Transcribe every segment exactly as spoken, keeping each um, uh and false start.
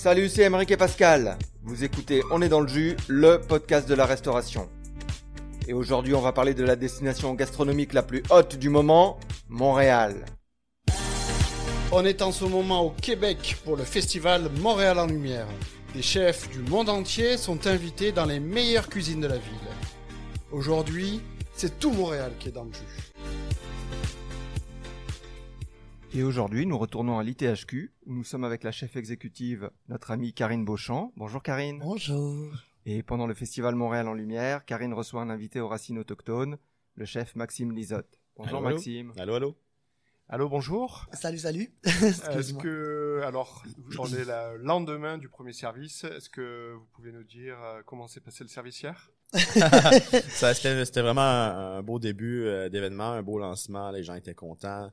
Salut, c'est Amérique et Pascal. Vous écoutez On est dans le jus, le podcast de la restauration. Et aujourd'hui, on va parler de la destination gastronomique la plus haute du moment, Montréal. On est en ce moment au Québec pour le Festival Montréal en Lumière. Des chefs du monde entier sont invités dans les meilleures cuisines de la ville. Aujourd'hui, c'est tout Montréal qui est dans le jus. Et aujourd'hui, nous retournons à l'I T H Q, où nous sommes avec la chef exécutive, notre amie Karine Beauchamp. Bonjour Karine. Bonjour. Et pendant le Festival Montréal en Lumière, Karine reçoit un invité aux racines autochtones, le chef Maxime Lizotte. Bonjour allô, Maxime. Allô, allô. Allô, bonjour. Salut, salut. Est-ce que, alors, on est le lendemain du premier service, est-ce que vous pouvez nous dire comment s'est passé le service hier? Ça, c'était, c'était vraiment un beau début euh, d'événement, un beau lancement, les gens étaient contents.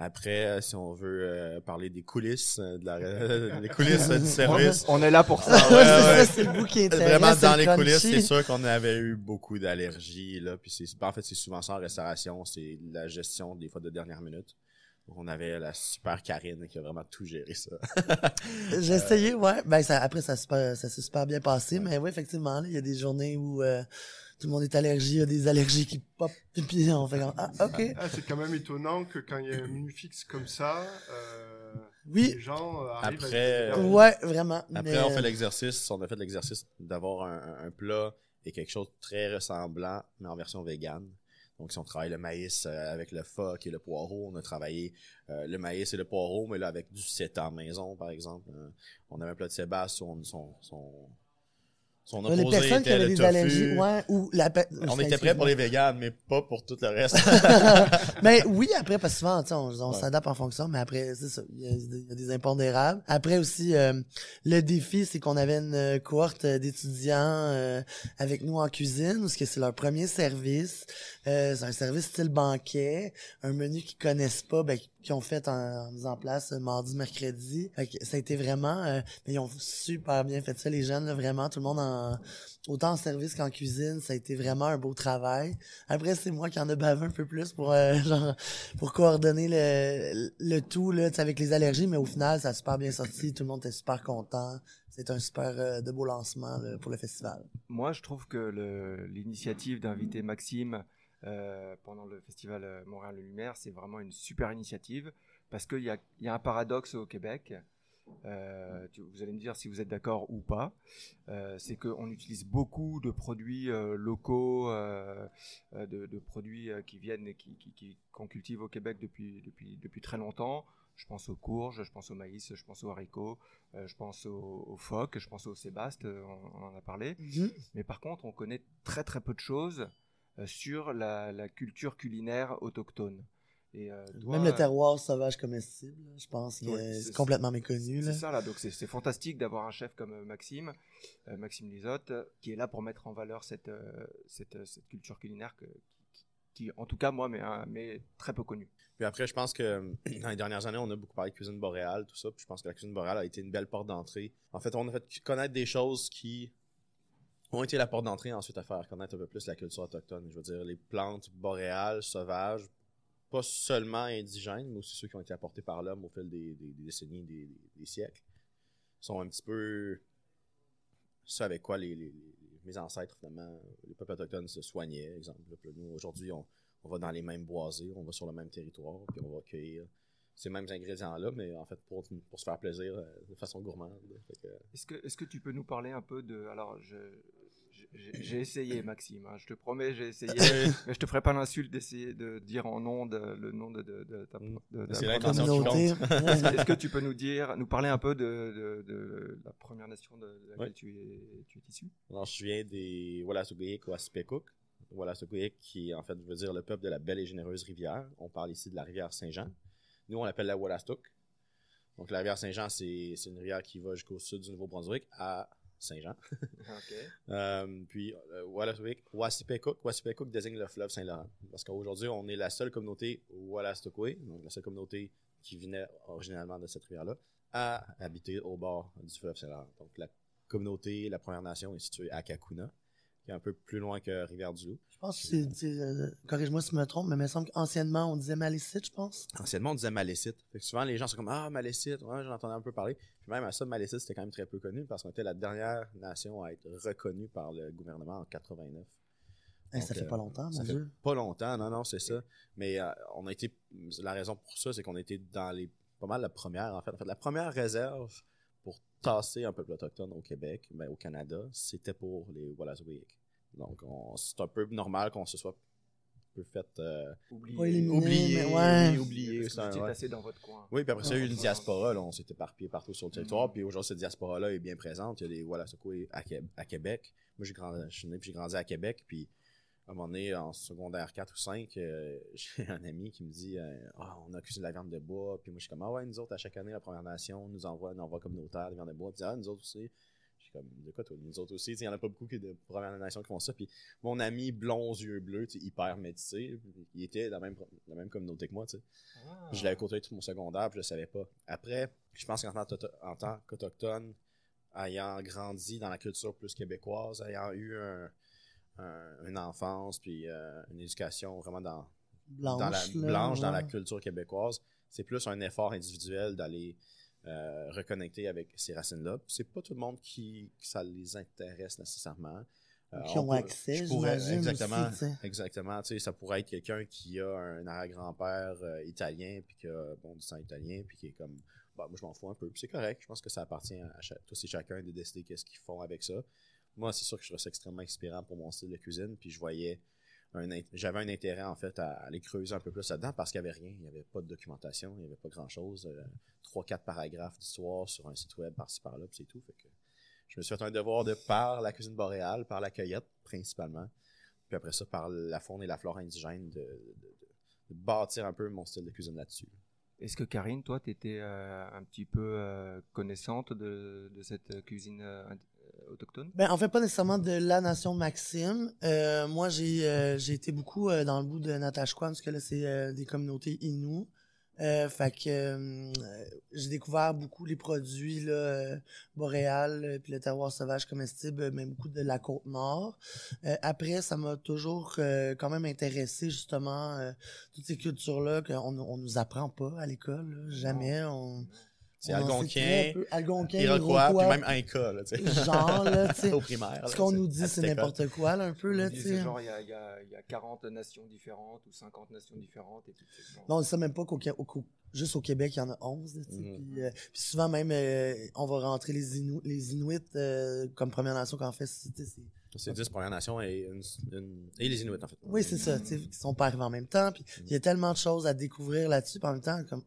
Après, euh, si on veut euh, parler des coulisses, euh, de la, euh, des coulisses euh, du service. On est là pour ça. Ah, ouais, ouais. C'est ça, c'est le qui est vraiment dans les crunchy. Coulisses, c'est sûr qu'on avait eu beaucoup d'allergies, là. Puis c'est, en fait, c'est souvent ça en restauration, c'est la gestion des fois de dernière minute. On avait la super Karine qui a vraiment tout géré ça. J'ai essayé, ouais. Ben, ça, après, ça, super, ça s'est super bien passé. Ouais. Mais oui, effectivement, il y a des journées où euh, tout le monde est allergique. Il y a des allergies qui pop. Et puis, on fait comme, ah, OK. Ah, c'est quand même étonnant que quand il y a un menu fixe comme ça, euh, oui. les gens arrivent après, à... Après, ouais, vraiment. Après, mais... on fait l'exercice. On a fait l'exercice d'avoir un, un plat et quelque chose de très ressemblant, mais en version végane. Donc, si on travaille le maïs avec le phoque et le poireau, on a travaillé euh, le maïs et le poireau, mais là, avec du seitan maison, par exemple. Euh, on avait un plat de sébasse où on, son, son, son opposé les personnes était qui avaient des tofu. Allergies, ouais, ou la... Pe... On enfin, était prêts pour les véganes, mais pas pour tout le reste. Mais oui, après, parce que souvent, on, on ouais. s'adapte en fonction, mais après, c'est ça, il y, y a des impondérables. Après aussi, euh, le défi, c'est qu'on avait une cohorte d'étudiants euh, avec nous en cuisine, parce que c'est leur premier service. Euh, c'est un service style banquet, un menu qu'ils connaissent pas, ben, qu'ils ont fait en, en mise en place euh, mardi, mercredi. Fait que ça a été vraiment, euh, ils ont super bien fait ça, les jeunes, là, vraiment, tout le monde en, autant en service qu'en cuisine, ça a été vraiment un beau travail. Après, c'est moi qui en ai bavé un peu plus pour, euh, genre, pour coordonner le, le tout, là, avec les allergies, mais au final, ça a super bien sorti, tout le monde était super content. C'est un super euh, de beau lancement là, pour le festival. Moi, je trouve que le, l'initiative d'inviter Maxime Euh, pendant le Festival Montréal en Lumière, c'est vraiment une super initiative parce qu'il y a, y a un paradoxe au Québec. Euh, tu, vous allez me dire si vous êtes d'accord ou pas. Euh, c'est qu'on utilise beaucoup de produits euh, locaux, euh, de, de produits euh, qui viennent et qui, qui, qui, qu'on cultive au Québec depuis, depuis, depuis très longtemps. Je pense aux courges, je pense au maïs, je pense aux haricots, euh, je pense aux, aux phoques, je pense aux sébastes, on, on en a parlé. Mm-hmm. Mais par contre, on connaît très très peu de choses sur la, la culture culinaire autochtone. Et, euh, toi, Même le terroir sauvage comestible, je pense, ouais, est c'est complètement méconnu. C'est là. ça, là. Donc c'est, c'est fantastique d'avoir un chef comme Maxime, euh, Maxime Lizotte, qui est là pour mettre en valeur cette, euh, cette, cette culture culinaire que, qui, qui, en tout cas, moi, m'est, hein, m'est très peu connue. Puis après, je pense que dans les dernières années, on a beaucoup parlé de cuisine boréale, tout ça. Puis je pense que la cuisine boréale a été une belle porte d'entrée. En fait, on a fait connaître des choses qui... ont été la porte d'entrée ensuite à faire connaître un peu plus la culture autochtone. Je veux dire, les plantes boréales, sauvages, pas seulement indigènes, mais aussi ceux qui ont été apportés par l'homme au fil des, des, des décennies, des, des, des siècles, sont un petit peu ce avec quoi les, les, les, mes ancêtres, finalement, les peuples autochtones se soignaient, exemple. Nous, aujourd'hui, on, on va dans les mêmes boisés, on va sur le même territoire, puis on va cueillir ces mêmes ingrédients-là, mais en fait, pour, pour se faire plaisir de façon gourmande. Fait que... Est-ce que, est-ce que tu peux nous parler un peu de... Alors, je... J'ai, j'ai essayé, Maxime, hein, je te promets, j'ai essayé, mais je te ferai pas l'insulte d'essayer de dire en ondes le nom de, de, de ta, de, de la communauté. Est-ce, est-ce que tu peux nous dire, nous parler un peu de, de, de la première nation de, de laquelle oui. tu, es, tu es issu? Alors, je viens des Wolastoqiyik Wahsipekuk. Wolastoqiyik qui, en fait, veut dire le peuple de la belle et généreuse rivière. On parle ici de la rivière Saint-Jean. Nous, on l'appelle la Wolastoq. Donc, la rivière Saint-Jean, c'est, c'est une rivière qui va jusqu'au sud du Nouveau-Brunswick à... Saint-Jean. Okay. euh, puis, euh, Wolastoqiyik Wahsipekuk. Wahsipekuk désigne le fleuve Saint-Laurent. Parce qu'aujourd'hui, on est la seule communauté Wolastoqiyik, donc la seule communauté qui venait originalement de cette rivière-là, à habiter au bord du fleuve Saint-Laurent. Donc, la communauté, la Première Nation est située à Cacouna, qui est un peu plus loin que Rivière-du-Loup. Je pense que c'est, c'est euh, corrige-moi si je me trompe, mais il me semble qu'anciennement, on disait Malécite, je pense. Anciennement, on disait Malécite. Fait que souvent, les gens sont comme « Ah, Malécite! » Ouais, j'en entendais un peu parler. Puis même à ça, Malécite, c'était quand même très peu connu parce qu'on était la dernière nation à être reconnue par le gouvernement en quatre-vingt-neuf. Hey, Donc, ça fait euh, pas longtemps, mon Dieu. Pas longtemps, non, non, c'est ça. Mais euh, on a été... La raison pour ça, c'est qu'on a été dans les... Pas mal la première, en fait. En fait, la première réserve pour tasser un peuple autochtone au Québec, mais au Canada, c'était pour les Wolastoqiyik. Donc, on, c'est un peu normal qu'on se soit peu fait euh, oublier, oui, oublier, ouais. oublier. Parce que vous étiez placé dans votre coin. Oui, puis après ça, il y a eu une diaspora. Là, on s'est éparpillé partout sur le territoire. Mm-hmm. Puis aujourd'hui, cette diaspora-là est bien présente. Il y a des Wolastoqiyik à, à Québec. Moi, j'ai grandi, je suis né, puis j'ai grandi à Québec. Puis à un moment donné, en secondaire quatre ou cinq, euh, j'ai un ami qui me dit euh, « Ah, oh, on a accusé de la viande de bois. » Puis moi, je suis comme « Ah ouais, nous autres, à chaque année, la Première Nation nous envoie un envoi communautaire de viande de bois. » Puis « Ah, nous autres aussi. » Je suis comme « De quoi, toi? » Nous autres aussi. Il n'y en a pas beaucoup de Première Nation qui font ça. Puis mon ami, blond, yeux bleus, hyper métissé, il était dans la même, la même communauté que moi. Ah. Je l'avais côtoyé tout mon secondaire, puis je le savais pas. Après, je pense qu'en tant, en tant qu'Autochtone, ayant grandi dans la culture plus québécoise, ayant eu un... une enfance puis euh, une éducation vraiment dans, blanche, dans, la, là, blanche, ouais. dans la culture québécoise, c'est plus un effort individuel d'aller euh, reconnecter avec ces racines-là. C'est pas tout le monde qui, qui ça les intéresse nécessairement. Euh, qui on ont peut, accès, je pourrais, exactement, aussi, t'sais. Exactement, tu sais, ça pourrait être quelqu'un qui a un arrière-grand-père euh, italien puis qui a bon, du sang italien puis qui est comme, bah, moi je m'en fous un peu. Puis c'est correct, je pense que ça appartient à chaque, tous et chacun de décider qu'est-ce qu'ils font avec ça. Moi, c'est sûr que je trouvais ça extrêmement inspirant pour mon style de cuisine, puis je voyais, un int- j'avais un intérêt en fait à aller creuser un peu plus là-dedans parce qu'il n'y avait rien, il n'y avait pas de documentation, il n'y avait pas grand-chose, trois, euh, quatre paragraphes d'histoire sur un site web par-ci par-là, puis c'est tout. Fait que je me suis fait un devoir de par la cuisine boréale, par la cueillette principalement, puis après ça par la faune et la flore indigène de, de, de, de bâtir un peu mon style de cuisine là-dessus. Est-ce que Karine, toi, tu étais euh, un petit peu euh, connaissante de, de cette cuisine euh, autochtone? Ben, en fait, pas nécessairement de la nation de Maxime. Euh, moi, j'ai, euh, j'ai été beaucoup euh, dans le bout de Natashkwan, parce que là, c'est euh, des communautés Innu. Euh, fait que euh, j'ai découvert beaucoup les produits là, euh, boréal, puis le terroir sauvage comestible, mais beaucoup de la Côte-Nord. Euh, après, ça m'a toujours euh, quand même intéressé, justement, euh, toutes ces cultures-là qu'on on nous apprend pas à l'école, là, jamais. On, c'est on algonquin, algonquin, iroquois, puis même inca, là, tu sais. Genre, là, tu sais. Au primaire. Ce là, qu'on c'est... nous dit, Aspecook. C'est n'importe quoi, là, un peu, on là, tu sais. Genre, il y a, y, a, y a quarante nations différentes ou cinquante nations différentes et tout. Non, on ne sait même pas qu'au au, au, juste au Québec, il y en a onze, là, tu sais. Mm. Puis, euh, puis souvent, même, euh, on va rentrer les, Inou- les Inuits euh, comme première nation qu'en fait, tu sais, c'est... C'est dix Premières Nations et, une, une, et les Inuits, en fait. Oui, c'est ça, tu sais, qui sont pas arrivés en même temps. Puis il mm. y a tellement de choses à découvrir là-dessus, puis en même temps, comme...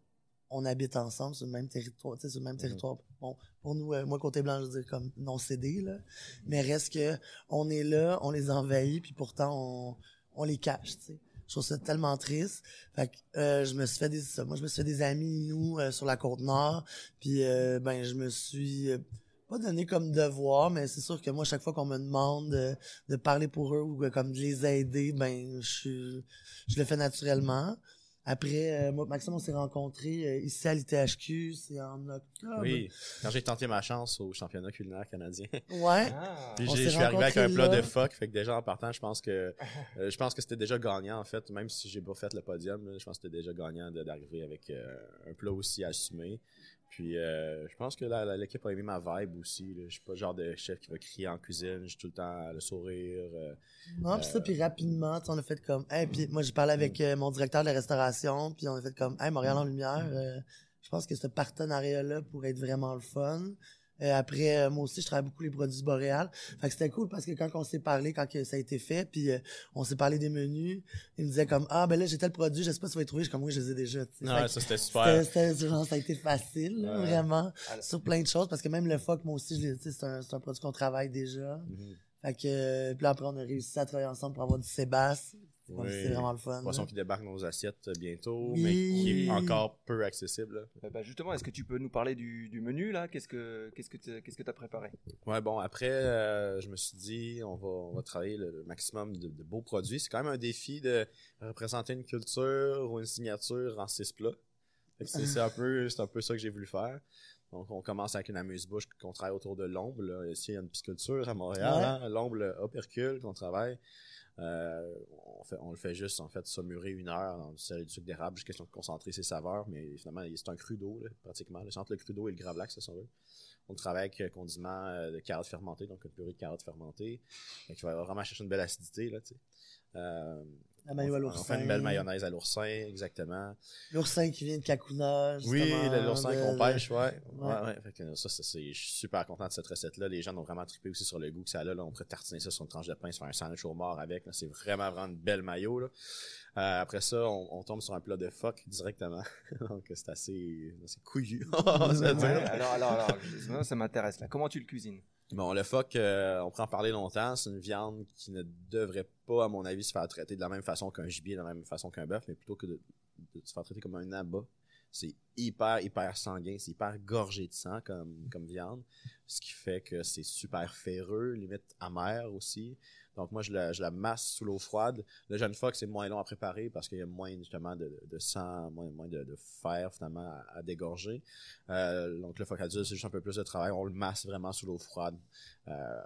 on habite ensemble sur le même territoire, tu sais, sur le même mm-hmm. territoire. Bon, pour nous, euh, moi, côté blanc, je veux dire comme non cédé, là. Mais reste que, on est là, on les envahit, puis pourtant, on, on les cache, tu sais. Je trouve ça tellement triste. Fait que, euh, je me suis fait des, ça, moi, je me suis fait des amis, nous, euh, sur la Côte-Nord. Puis, euh, ben, je me suis euh, pas donné comme devoir, mais c'est sûr que moi, chaque fois qu'on me demande euh, de parler pour eux ou euh, comme de les aider, ben, je, je le fais naturellement. Après, euh, moi, Maxime, on s'est rencontrés euh, ici à l'I T H Q, c'est en octobre. Oui, quand j'ai tenté ma chance au championnat culinaire canadien. Ouais. Ah. Puis je suis arrivé avec un plat là. de phoque, fait que déjà en partant, je pense que euh, je pense que c'était déjà gagnant en fait, même si j'ai pas fait le podium, là, je pense que c'était déjà gagnant de, d'arriver avec euh, un plat aussi assumé. Puis euh, je pense que là, là, l'équipe a aimé ma vibe aussi. Là. Je suis pas le genre de chef qui va crier en cuisine. Je suis tout le temps le sourire. Euh, non, euh, puis ça, puis rapidement, on a fait comme... Hey, puis moi, j'ai parlé avec euh, mon directeur de la restauration, puis on a fait comme « Hey, Montréal en Lumière, euh, je pense que ce partenariat-là pourrait être vraiment le fun. » Euh, après, euh, moi aussi, je travaille beaucoup les produits boréales. Fait que c'était cool parce que quand on s'est parlé, quand que ça a été fait, puis euh, on s'est parlé des menus, il me disait comme « Ah, ben là, j'ai tel produit, je sais pas si tu vas les trouver. » Je suis comme « Oui, je les ai déjà. » Ouais, ça, c'était super. C'était, c'était, genre, ça a été facile, ouais. vraiment, Alors... sur plein de choses. Parce que même le phoque, moi aussi, je c'est, un, c'est un produit qu'on travaille déjà. Mm-hmm. Fait que, euh, puis là, après, on a réussi à travailler ensemble pour avoir du sébasse. Oui. C'est vraiment le fun. Poisson qui débarque dans nos assiettes bientôt, oui. mais qui est encore peu accessible. Bah, bah justement, est-ce que tu peux nous parler du, du menu là? Qu'est-ce que qu'est-ce que tu qu'est-ce que t'as préparé? Ouais, bon après, euh, je me suis dit, on va on va travailler le maximum de, de beaux produits. C'est quand même un défi de représenter une culture ou une signature en six plats. Fait que c'est, c'est un peu c'est un peu ça que j'ai voulu faire. Donc, on commence avec une amuse-bouche qu'on travaille autour de l'ombre. Là. Ici, il y a une pisciculture à Montréal. Ouais. Hein? L'ombre opercule qu'on travaille. Euh, on, fait, on le fait juste, en fait, saumurer une heure dans du sel et du sucre d'érable, juste question de concentrer ses saveurs. Mais finalement, c'est un cru d'eau, là, pratiquement. C'est entre le cru d'eau et le gravlax, ça, si on veut. On travaille avec un condiment de carottes fermentées, donc une purée de carottes fermentées. Donc, il va vraiment chercher une belle acidité, là, tu sais. Euh, La mayo à l'oursin. On fait une belle mayonnaise à l'oursin, exactement. L'oursin qui vient de Cacouna, justement. Oui, l'oursin de... qu'on pêche, ouais. ouais. ouais, ouais. Fait que ça, ça c'est, je suis super content de cette recette-là. Les gens ont vraiment trippé aussi sur le goût que ça a. Là, on pourrait tartiner ça sur une tranche de pain, se faire un sandwich au mort avec. Là. C'est vraiment, vraiment une belle mayo. Là. Euh, après ça, on, on tombe sur un plat de phoque directement. Donc, c'est assez, assez couillu. ça ouais, alors, alors, alors, non, ça m'intéresse. Là. Comment tu le cuisines? Bon, le phoque, euh, on peut en parler longtemps. C'est une viande qui ne devrait pas, à mon avis, se faire traiter de la même façon qu'un gibier, de la même façon qu'un bœuf, mais plutôt que de, de se faire traiter comme un abat. C'est hyper, hyper sanguin, c'est hyper gorgé de sang comme, comme viande, ce qui fait que c'est super ferreux, limite amer aussi. Donc moi, je la, je la masse sous l'eau froide. Le jeune phoque, c'est moins long à préparer parce qu'il y a moins justement de, de sang, moins, moins de, de fer finalement à, à dégorger. Euh, donc le phoque adulte, c'est juste un peu plus de travail. On le masse vraiment sous l'eau froide. Euh,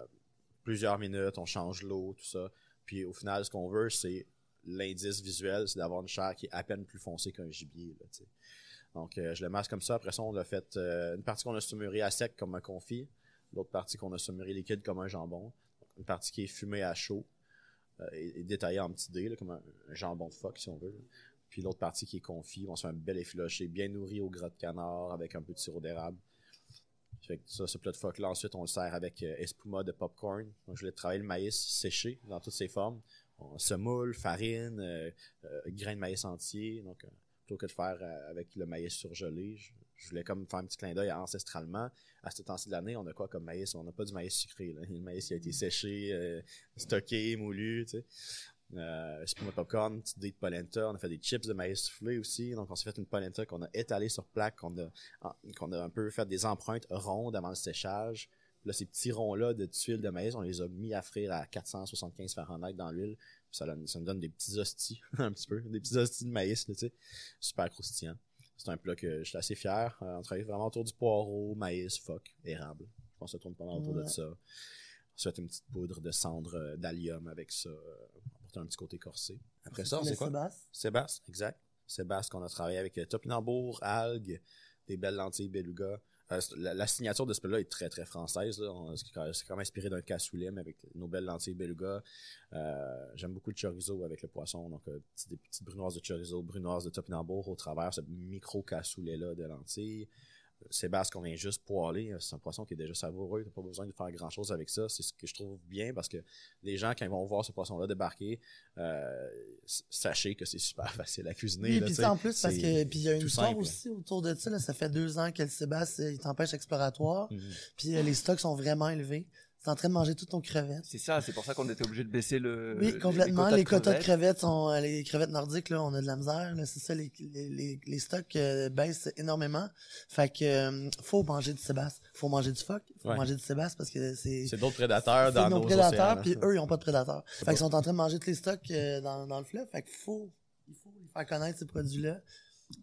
plusieurs minutes, on change l'eau, tout ça. Puis au final, ce qu'on veut, c'est l'indice visuel, c'est d'avoir une chair qui est à peine plus foncée qu'un gibier, là, tu sais. Donc, euh, je le masse comme ça. Après ça, on l'a fait euh, une partie qu'on a saumurée à sec comme un confit, l'autre partie qu'on a saumurée liquide comme un jambon, une partie qui est fumée à chaud euh, et, et détaillée en petits dés, là, comme un, un jambon de phoque, si on veut. Là. Puis l'autre partie qui est confit, on se fait un bel effiloché, bien nourri au gras de canard avec un peu de sirop d'érable. Fait que ça, ce plat de phoque-là, ensuite, on le sert avec euh, espuma de popcorn. Donc, je voulais travailler le maïs séché dans toutes ses formes. On semoule, farine, euh, euh, grains de maïs entier, donc... Euh, plutôt que de faire avec le maïs surgelé. Je, je voulais comme faire un petit clin d'œil ancestralement. À ce temps-ci de l'année, on a quoi comme maïs? On n'a pas du maïs sucré. Là. Le maïs, il a été séché, euh, stocké, moulu, tu sais. Euh, espuma de popcorn, petite dé de polenta. On a fait des chips de maïs soufflé aussi. Donc, on s'est fait une polenta qu'on a étalée sur plaque, qu'on a, en, qu'on a un peu fait des empreintes rondes avant le séchage. Là, ces petits ronds-là de tuiles de maïs, on les a mis à frire à quatre cent soixante-quinze Fahrenheit dans l'huile. Ça, ça me donne des petits hosties, un petit peu, des petits hosties de maïs, tu sais, super croustillant. C'est un plat que je suis assez fier. Euh, on travaille vraiment autour du poireau, maïs, phoque, érable. Je pense que ça tourne pas mal autour ouais. de ça. Ensuite, une petite poudre de cendre d'allium avec ça, pour apporter un petit côté corsé. Après c'est ça, c'est quoi? Sébasse. Sébasse, exact. Sébasse qu'on a travaillé avec topinambour, algues, des belles lentilles beluga. Euh, la, la signature de ce plat-là est très, très française. Là. On, c'est, c'est quand même inspiré d'un cassoulet mais avec nos belles lentilles beluga. Euh, j'aime beaucoup le chorizo avec le poisson. Donc, euh, petit, des petites brunoises de chorizo, brunoises de topinambour au travers, ce micro-cassoulet-là de lentilles. Euh, c'est basque qu'on vient juste poêler. C'est un poisson qui est déjà savoureux. T'as pas besoin de faire grand-chose avec ça. C'est ce que je trouve bien parce que les gens, quand ils vont voir ce poisson-là débarquer, euh, sachez que c'est super facile à cuisiner. Oui, là, puis en plus, parce que puis il y a une histoire simple. Aussi autour de ça. Là, ça fait deux ans que le Sébasse est en pêche exploratoire. Mm-hmm. Puis euh, les stocks sont vraiment élevés. T'es en train de manger tout ton crevette. C'est ça, c'est pour ça qu'on était obligé de baisser le. Oui, complètement. Les quotas de, de crevettes sont, les crevettes nordiques, là, on a de la misère, là, c'est ça, les, les, les stocks euh, baissent énormément. Fait que, euh, faut manger du sébasse. Faut manger du phoque. Faut ouais. manger du sébasse parce que c'est. C'est d'autres prédateurs c'est dans nos, nos prédateurs, puis eux, ils ont pas de prédateurs. C'est fait qu'ils sont en train de manger tous les stocks euh, dans, dans le fleuve. Fait que faut, il faut les faire connaître ces produits-là.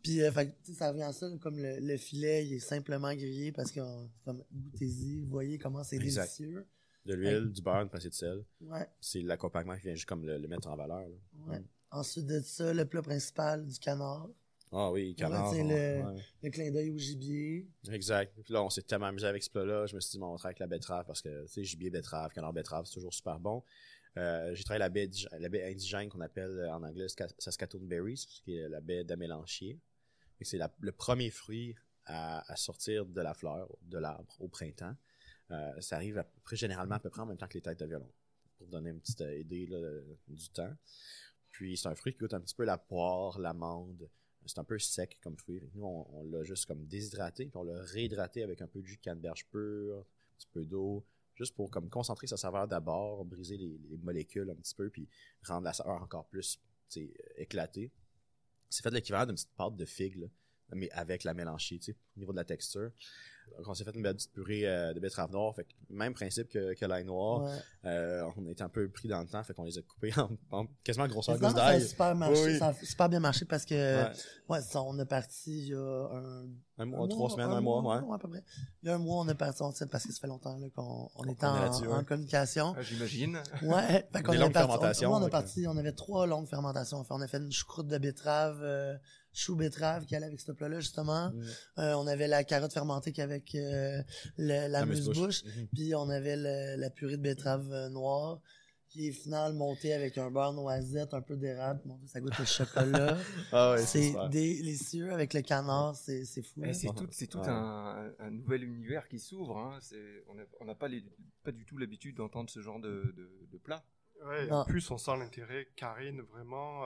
Puis, euh, fait, ça revient à ça, comme le, le filet, il est simplement grillé parce que, on, comme, goûtez-y, vous voyez comment c'est exact. Délicieux. De l'huile, ouais. du beurre, une pincée de sel. Ouais. C'est l'accompagnement qui vient juste comme le, le mettre en valeur. Là. Ouais. Hum. Ensuite de ça, le plat principal du canard. Ah oui, canard. Là, le, ouais. le clin d'œil au gibier. Exact. Puis là, on s'est tellement amusé avec ce plat-là, je me suis dit, on va avec la betterave parce que, tu sais, gibier, betterave, canard, betterave, c'est toujours super bon. Euh, j'ai travaillé la baie, la baie indigène qu'on appelle en anglais Saskatoon Berries, qui est la baie d'amélanchier. Et c'est la, le premier fruit à, à sortir de la fleur, de l'arbre, au printemps. Euh, ça arrive à peu près, généralement à peu près en même temps que les têtes de violon, pour donner une petite idée là, du temps. Puis c'est un fruit qui goûte un petit peu la poire, l'amande. C'est un peu sec comme fruit. Nous, on, on l'a juste comme déshydraté, puis on l'a réhydraté avec un peu de jus de canneberge pur, un petit peu d'eau. Juste pour comme concentrer sa saveur d'abord, briser les, les molécules un petit peu, puis rendre la saveur encore plus éclatée. C'est fait l'équivalent d'une petite pâte de figue. Là. mais avec la mélanchée, tu sais, au niveau de la texture. Donc, on s'est fait une belle petite purée euh, de betterave noire. Fait que même principe que, que l'ail noir. Ouais. Euh, on était un peu pris dans le temps, fait qu'on les a coupés en, en quasiment grosseur gousse d'ail. Ça a super marché, oui. Ça a super bien marché parce que ouais. Ouais, on est parti il y a un, un mois, un trois mois, semaines, un, un mois, mois, ouais. mois à peu près. Il y a un mois, on est parti, on sait parce que ça fait longtemps là, qu'on on était on en, en, en communication. Euh, j'imagine. Ouais. Fait qu'on des longues parti, fermentations. On, on, est parti, on avait trois longues fermentations. Enfin, on a fait une choucroute de betterave. Euh, chou betterave qui allait avec ce plat-là, justement. Mmh. Euh, on avait la carotte fermentée qu'avec euh, le, la mousse-bouche. Mmh. Puis on avait le, la purée de betterave noire qui est finalement montée avec un beurre noisette, un peu d'érable. Mon Dieu, ça goûte le chocolat. Ah ouais, c'est c'est délicieux avec le canard, c'est, c'est fou. Hein? C'est tout, c'est tout ouais. un, un nouvel univers qui s'ouvre. Hein. C'est, on n'a pas, pas du tout l'habitude d'entendre ce genre de, de, de plat. Ouais, en plus, on sent l'intérêt. Karine, vraiment,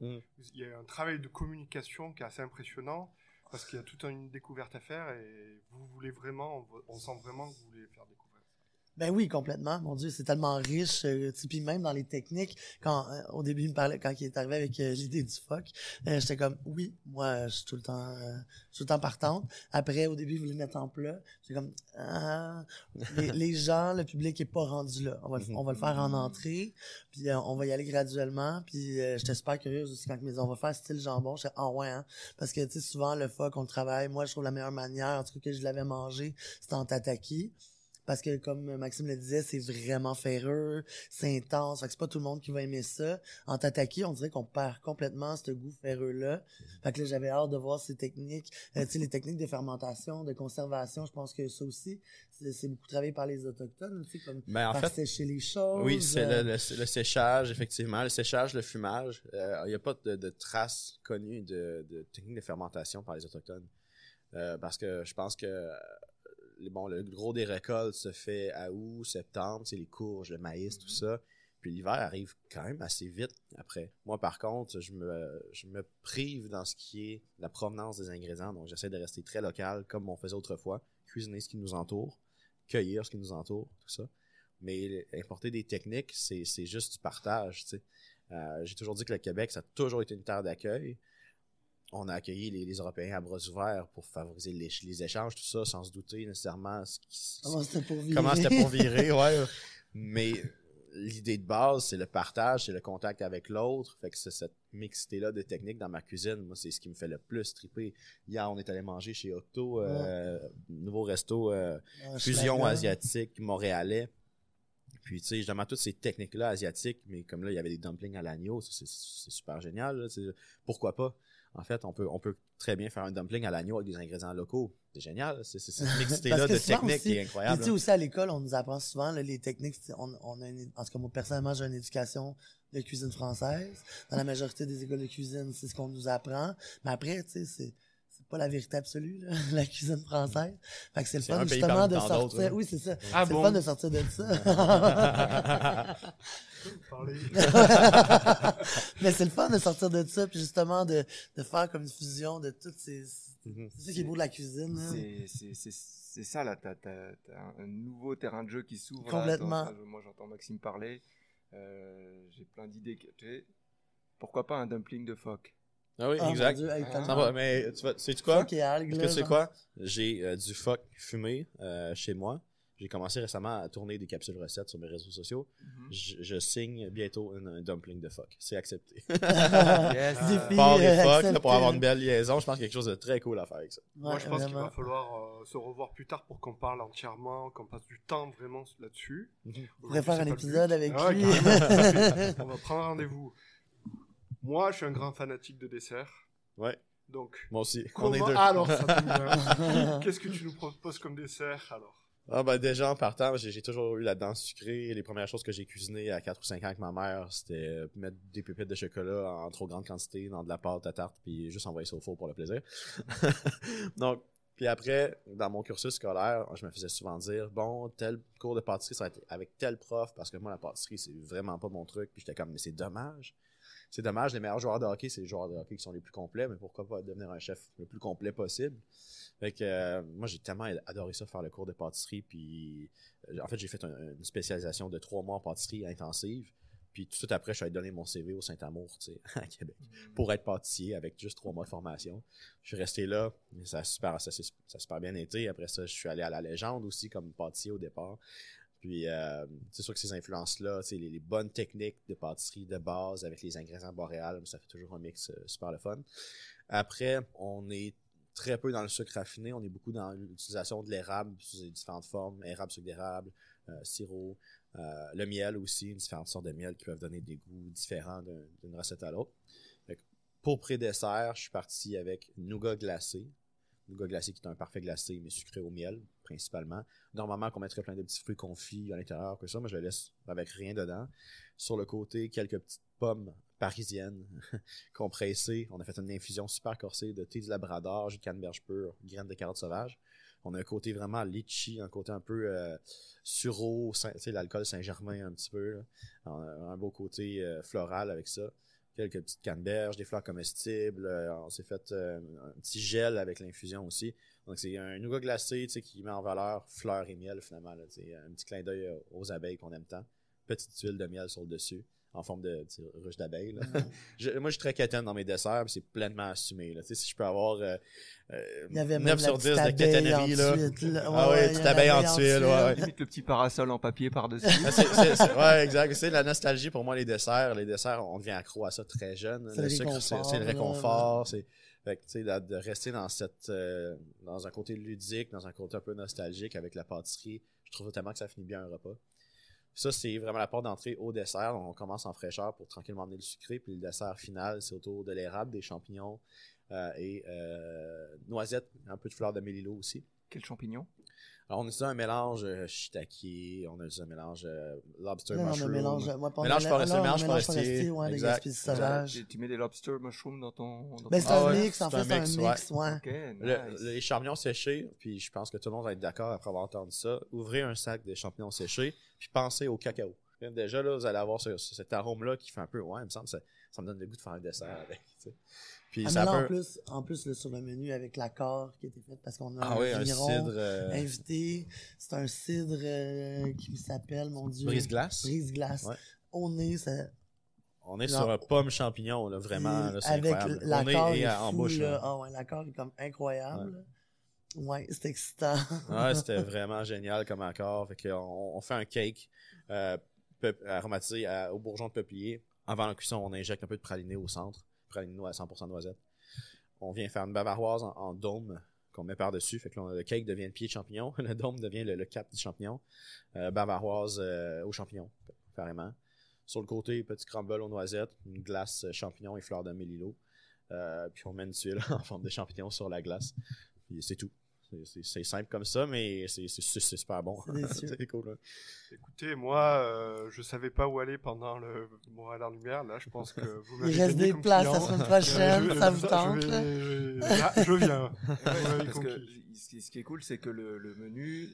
euh, mm. il y a un travail de communication qui est assez impressionnant parce qu'il y a toute une découverte à faire et vous voulez vraiment, on, on sent vraiment que vous voulez faire découvrir. Ben oui, complètement. Mon Dieu, c'est tellement riche. Euh, puis même dans les techniques, quand euh, au début, il me parlait, quand il est arrivé avec euh, l'idée du phoque, euh, j'étais comme, oui, moi, je suis tout le temps euh, je suis tout le temps partante. Après, au début, il voulait mettre en plat. J'étais comme, ah, les, les gens, le public est pas rendu là. On va, on va le faire en entrée, puis euh, on va y aller graduellement. Puis euh, j'étais super curieuse aussi quand ils me disaient, on va faire style jambon. J'étais, ah ouais, hein? Parce que, tu sais, souvent, le phoque, on le travaille. Moi, je trouve la meilleure manière, en tout cas, que je l'avais mangé, c'était en tataki. Parce que, comme Maxime le disait, c'est vraiment ferreux, c'est intense. Fait que c'est pas tout le monde qui va aimer ça. En tataki, on dirait qu'on perd complètement ce goût ferreux-là. Fait que là, j'avais hâte de voir ces techniques. Euh, tu sais, les techniques de fermentation, de conservation, je pense que ça aussi, c'est, c'est beaucoup travaillé par les Autochtones, tu sais, comme ben, faire fait, sécher les choses. Oui, c'est euh... le, le, le séchage, effectivement. Le séchage, le fumage. Il euh, n'y a pas de, de traces connues de, de techniques de fermentation par les Autochtones. Euh, parce que je pense que... Bon, le gros des récoltes se fait à août, septembre, c'est les courges, le maïs, tout ça. Puis l'hiver arrive quand même assez vite après. Moi, par contre, je me, je me prive dans ce qui est la provenance des ingrédients. Donc, j'essaie de rester très local, comme on faisait autrefois, cuisiner ce qui nous entoure, cueillir ce qui nous entoure, tout ça. Mais importer des techniques, c'est, c'est juste du partage, tu sais. Euh, j'ai toujours dit que le Québec, ça a toujours été une terre d'accueil. On a accueilli les, les Européens à bras ouverts pour favoriser les, les échanges, tout ça, sans se douter nécessairement ce qui, ce, comment c'était pour virer. Comment c'était pour virer, ouais. Mais l'idée de base, c'est le partage, c'est le contact avec l'autre. Fait que c'est cette mixité-là de techniques dans ma cuisine. Moi, c'est ce qui me fait le plus triper. Hier, on est allé manger chez Octo, euh, ouais. nouveau resto euh, ouais, fusion asiatique montréalais. Puis, tu sais, justement, toutes ces techniques-là asiatiques, mais comme là, il y avait des dumplings à l'agneau, c'est, c'est super génial. Là, pourquoi pas? En fait, on peut, on peut très bien faire un dumpling à l'agneau avec des ingrédients locaux. C'est génial. C'est, c'est cette mixité-là de techniques aussi, qui est incroyable. Tu sais, aussi à l'école, on nous apprend souvent là, les techniques. On, on a une, en tout cas, moi, personnellement, j'ai une éducation de cuisine française. Dans la majorité des écoles de cuisine, c'est ce qu'on nous apprend. Mais après, tu sais, c'est... pas la vérité absolue, là, la cuisine française. Fait que c'est le fun, justement, de sortir... Oui, c'est ça. Ah c'est bon? Le fun de sortir de ça. Mais c'est le fun de sortir de ça, puis justement, de, de faire comme une fusion de toutes ces... Mm-hmm. C'est ça qui est beau de la cuisine. C'est, hein. c'est, c'est, c'est ça, là. T'as, t'as, t'as un nouveau terrain de jeu qui s'ouvre. Complètement. Là, moi, j'entends Maxime parler. Euh, j'ai plein d'idées. Pourquoi pas un dumpling de phoque? Ah oui, oh exact. Dieu, hey, ah. va, mais tu vois, sais-tu quoi? Algue, Est-ce que tu sais quoi? J'ai euh, du phoque fumé euh, chez moi. J'ai commencé récemment à tourner des capsules recettes sur mes réseaux sociaux. Mm-hmm. Je, je signe bientôt un, un dumpling de phoque. C'est accepté. Yes. Défi, Part des phoques, là, pour avoir une belle liaison, je pense qu'il y a quelque chose de très cool à faire avec ça. Ouais, moi, je pense vraiment. qu'il va falloir euh, se revoir plus tard pour qu'on parle entièrement, qu'on passe du temps vraiment là-dessus. Mm-hmm. On pourrait faire un épisode avec ah, lui. On va prendre rendez-vous. Moi, je suis un grand fanatique de dessert. Ouais. Donc. Moi aussi. Comment... On est deux. Alors, ça tombe bien. Qu'est-ce que tu nous proposes comme dessert, alors? Ah, ben, déjà, en partant, j'ai, j'ai toujours eu la dent sucrée. Les premières choses que j'ai cuisinées à quatre ou cinq ans avec ma mère, c'était mettre des pépites de chocolat en trop grande quantité dans de la pâte à tarte, puis juste envoyer ça au four pour le plaisir. Donc, puis après, dans mon cursus scolaire, je me faisais souvent dire, bon, tel cours de pâtisserie, ça va être avec tel prof, parce que moi, la pâtisserie, c'est vraiment pas mon truc. Puis j'étais comme, mais c'est dommage. C'est dommage, les meilleurs joueurs de hockey, c'est les joueurs de hockey qui sont les plus complets, mais pourquoi pas devenir un chef le plus complet possible? Fait que euh, moi, j'ai tellement adoré ça, faire le cours de pâtisserie, puis en fait, j'ai fait un, une spécialisation de trois mois en pâtisserie intensive, Puis tout de suite après, je suis allé donner mon C V au Saint-Amour, tu sais, à Québec, pour être pâtissier avec juste trois mois de formation. Je suis resté là, ça a super, ça, ça, ça a super bien été. Après ça, je suis allé à La Légende aussi comme pâtissier au départ. Puis euh, c'est sûr que ces influences-là, les, les bonnes techniques de pâtisserie de base avec les ingrédients boréales, ça fait toujours un mix euh, super le fun. Après, on est très peu dans le sucre raffiné, on est beaucoup dans l'utilisation de l'érable sous ses différentes formes, érable, sucre d'érable, euh, sirop, euh, le miel aussi, différentes sortes de miel qui peuvent donner des goûts différents d'un, d'une recette à l'autre. Fait que pour pré-dessert, je suis parti avec nougat glacé, nougat glacé qui est un parfait glacé mais sucré au miel principalement. Normalement, qu'on mettrait plein de petits fruits confits à l'intérieur, que ça, moi je le laisse avec rien dedans. Sur le côté, quelques petites pommes parisienne, compressée. On a fait une infusion super corsée de thé du Labrador, jus de canneberge pure, graines de carottes sauvages. On a un côté vraiment litchi, un côté un peu euh, sureau, tu sais, l'alcool Saint-Germain un petit peu. Là. Un beau côté euh, floral avec ça. Quelques petites canneberges, des fleurs comestibles. Euh, on s'est fait euh, un petit gel avec l'infusion aussi. Donc, c'est un nougat glacé, tu sais, qui met en valeur fleurs et miel finalement. Là, un petit clin d'œil aux abeilles qu'on aime tant. Petite huile de miel sur le dessus. En forme de ruche d'abeille. Là. Mm. je, moi, je suis très quétaine dans mes desserts, puis c'est pleinement assumé. Là. Si je peux avoir euh, euh, neuf sur dix de quétainerie. Là. Là. Ouais, ah oui, petite abeille en tuile. Ouais, ouais. Limite le petit parasol en papier par-dessus. Ah, c'est, c'est, c'est, ouais, exact. C'est la nostalgie pour moi, les desserts. Les desserts, on devient accro à ça très jeune. C'est le, le sucre, c'est, c'est le réconfort. Ouais, ouais. C'est, fait que, tu sais, de, de rester dans, cette, euh, dans un côté ludique, dans un côté un peu nostalgique avec la pâtisserie, je trouve notamment que ça finit bien un repas. Ça, c'est vraiment la porte d'entrée au dessert. On commence en fraîcheur pour tranquillement amener le sucré. Puis le dessert final, c'est autour de l'érable, des champignons euh, et euh, noisettes, un peu de fleurs de mélilot aussi. Quels champignons? Alors, on utilise un mélange euh, shiitake, on utilise un mélange euh, lobster non, mushroom. Mélange, ouais, mélange forestier, mélange, mélange forestier. Ouais, exact. Tu, tu mets des lobster mushroom dans ton... Dans ben, c'est, ah, un ouais, mix, c'est, en fait, c'est un mix, en fait, c'est un mix, ouais. Okay, nice. Le, les champignons séchés, puis je pense que tout le monde va être d'accord après avoir entendu ça, ouvrez un sac de champignons séchés, puis pensez au cacao. Déjà, là, vous allez avoir ce, ce, cet arôme-là qui fait un peu... Ouais, il me semble que ça, ça me donne le goût de faire un dessert avec, tu sais. Puis ah, ça là, peut... en plus, en plus là, sur le menu avec l'accord qui était fait parce qu'on a ah, un oui, vigneron un cidre, euh... invité. C'est un cidre euh, qui s'appelle, mon Dieu... Brise glace. Brise glace. Ouais. On est... Ça... On est genre, sur un pomme champignon, là, vraiment. Là, c'est avec incroyable. L'accord est, est fou, en bouche, là. Ah ouais, l'accord est comme incroyable. Ouais. Ouais, c'était excitant. Ouais, c'était vraiment génial comme accord. Fait qu'on, on fait un cake euh, peuple, aromatisé à, au bourgeon de peuplier. Avant la cuisson, on injecte un peu de praliné au centre. Praliné à cent pour cent noisettes. On vient faire une bavaroise en, en dôme qu'on met par-dessus. Fait que là, le cake devient le pied de champignon. Le dôme devient le, le cap du champignon. Euh, bavaroise euh, aux champignons, carrément. Sur le côté, petit crumble aux noisettes, une glace champignon et fleurs de mélilot. Euh, puis on met une tuile en forme de champignon sur la glace. Puis c'est tout. C'est, c'est simple comme ça, mais c'est, c'est, c'est super bon. C'est, c'est cool. Hein. Écoutez, moi, euh, je savais pas où aller pendant le Montréal en Lumière. Là, je pense que vous m'avez... Il reste des places la semaine prochaine, euh, je, ça vous tente? Je, vais, là, je viens. Ouais, parce que, ce qui est cool, c'est que le, le menu...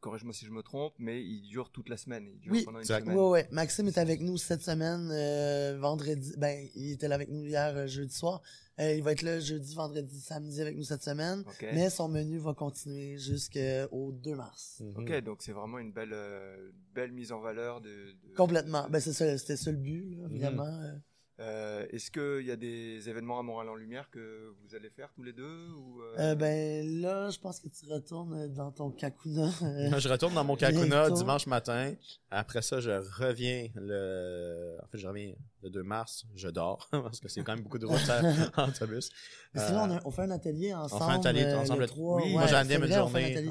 Corrige-moi si je me trompe, mais il dure toute la semaine. Il dure oui, pendant une semaine. Oui, oui. Maxime est avec nous cette semaine, euh, vendredi. Ben, il était là avec nous hier, euh, jeudi soir. Euh, il va être là jeudi, vendredi, samedi avec nous cette semaine. Okay. Mais son menu va continuer jusqu'au deux mars. Mm-hmm. OK, donc c'est vraiment une belle, euh, belle mise en valeur de... de... Complètement. Ben, c'est ça, c'était ça le but, là, évidemment. Mm-hmm. Euh, est-ce qu'il y a des événements à Montréal en Lumière que vous allez faire tous les deux ou euh... Euh, ben là, je pense que tu retournes dans ton Cacouna. Euh, je retourne dans mon Cacouna dimanche matin. Après ça, je reviens le... En fait, je reviens le deux mars. Je dors parce que c'est quand même beaucoup de route en autobus. Euh, sinon, on, a, on fait un atelier ensemble. On fait un atelier euh, ensemble. Le trois, oui, ouais, moi, j'ai amené une journée.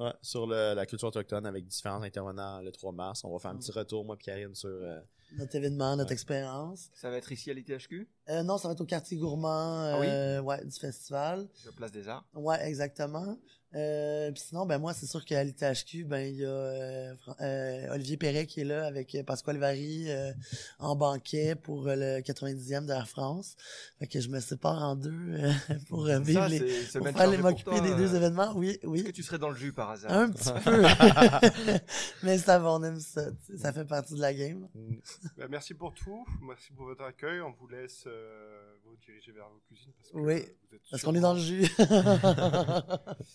Ouais, sur le, la culture autochtone avec différents intervenants le trois mars. On va faire un petit retour, moi et Karine, sur... Euh, notre événement, notre ouais. expérience. Ça va être ici à l'I T H Q? Euh, non, ça va être au quartier gourmand euh, ah oui? ouais, du festival. La place des arts. Ouais, exactement. Euh, puis sinon, ben moi, c'est sûr qu'à l'I T H Q, ben il y a euh, euh, Olivier Perret qui est là avec Pascal Vary euh, en banquet pour euh, le quatre-vingt-dixième de Air France. Fait que je me sépare en deux euh, pour euh, vivre ça, les, pour aller m'occuper pour toi, des euh, deux événements. Oui, oui. Est-ce que tu serais dans le jus par hasard? Un petit peu. Mais ça va, on aime ça. Ça fait partie de la game. Ben, merci pour tout. Merci pour votre accueil. On vous laisse euh, vous diriger vers vos cuisines parce que oui, vous êtes parce sûrement... qu'on est dans le jus.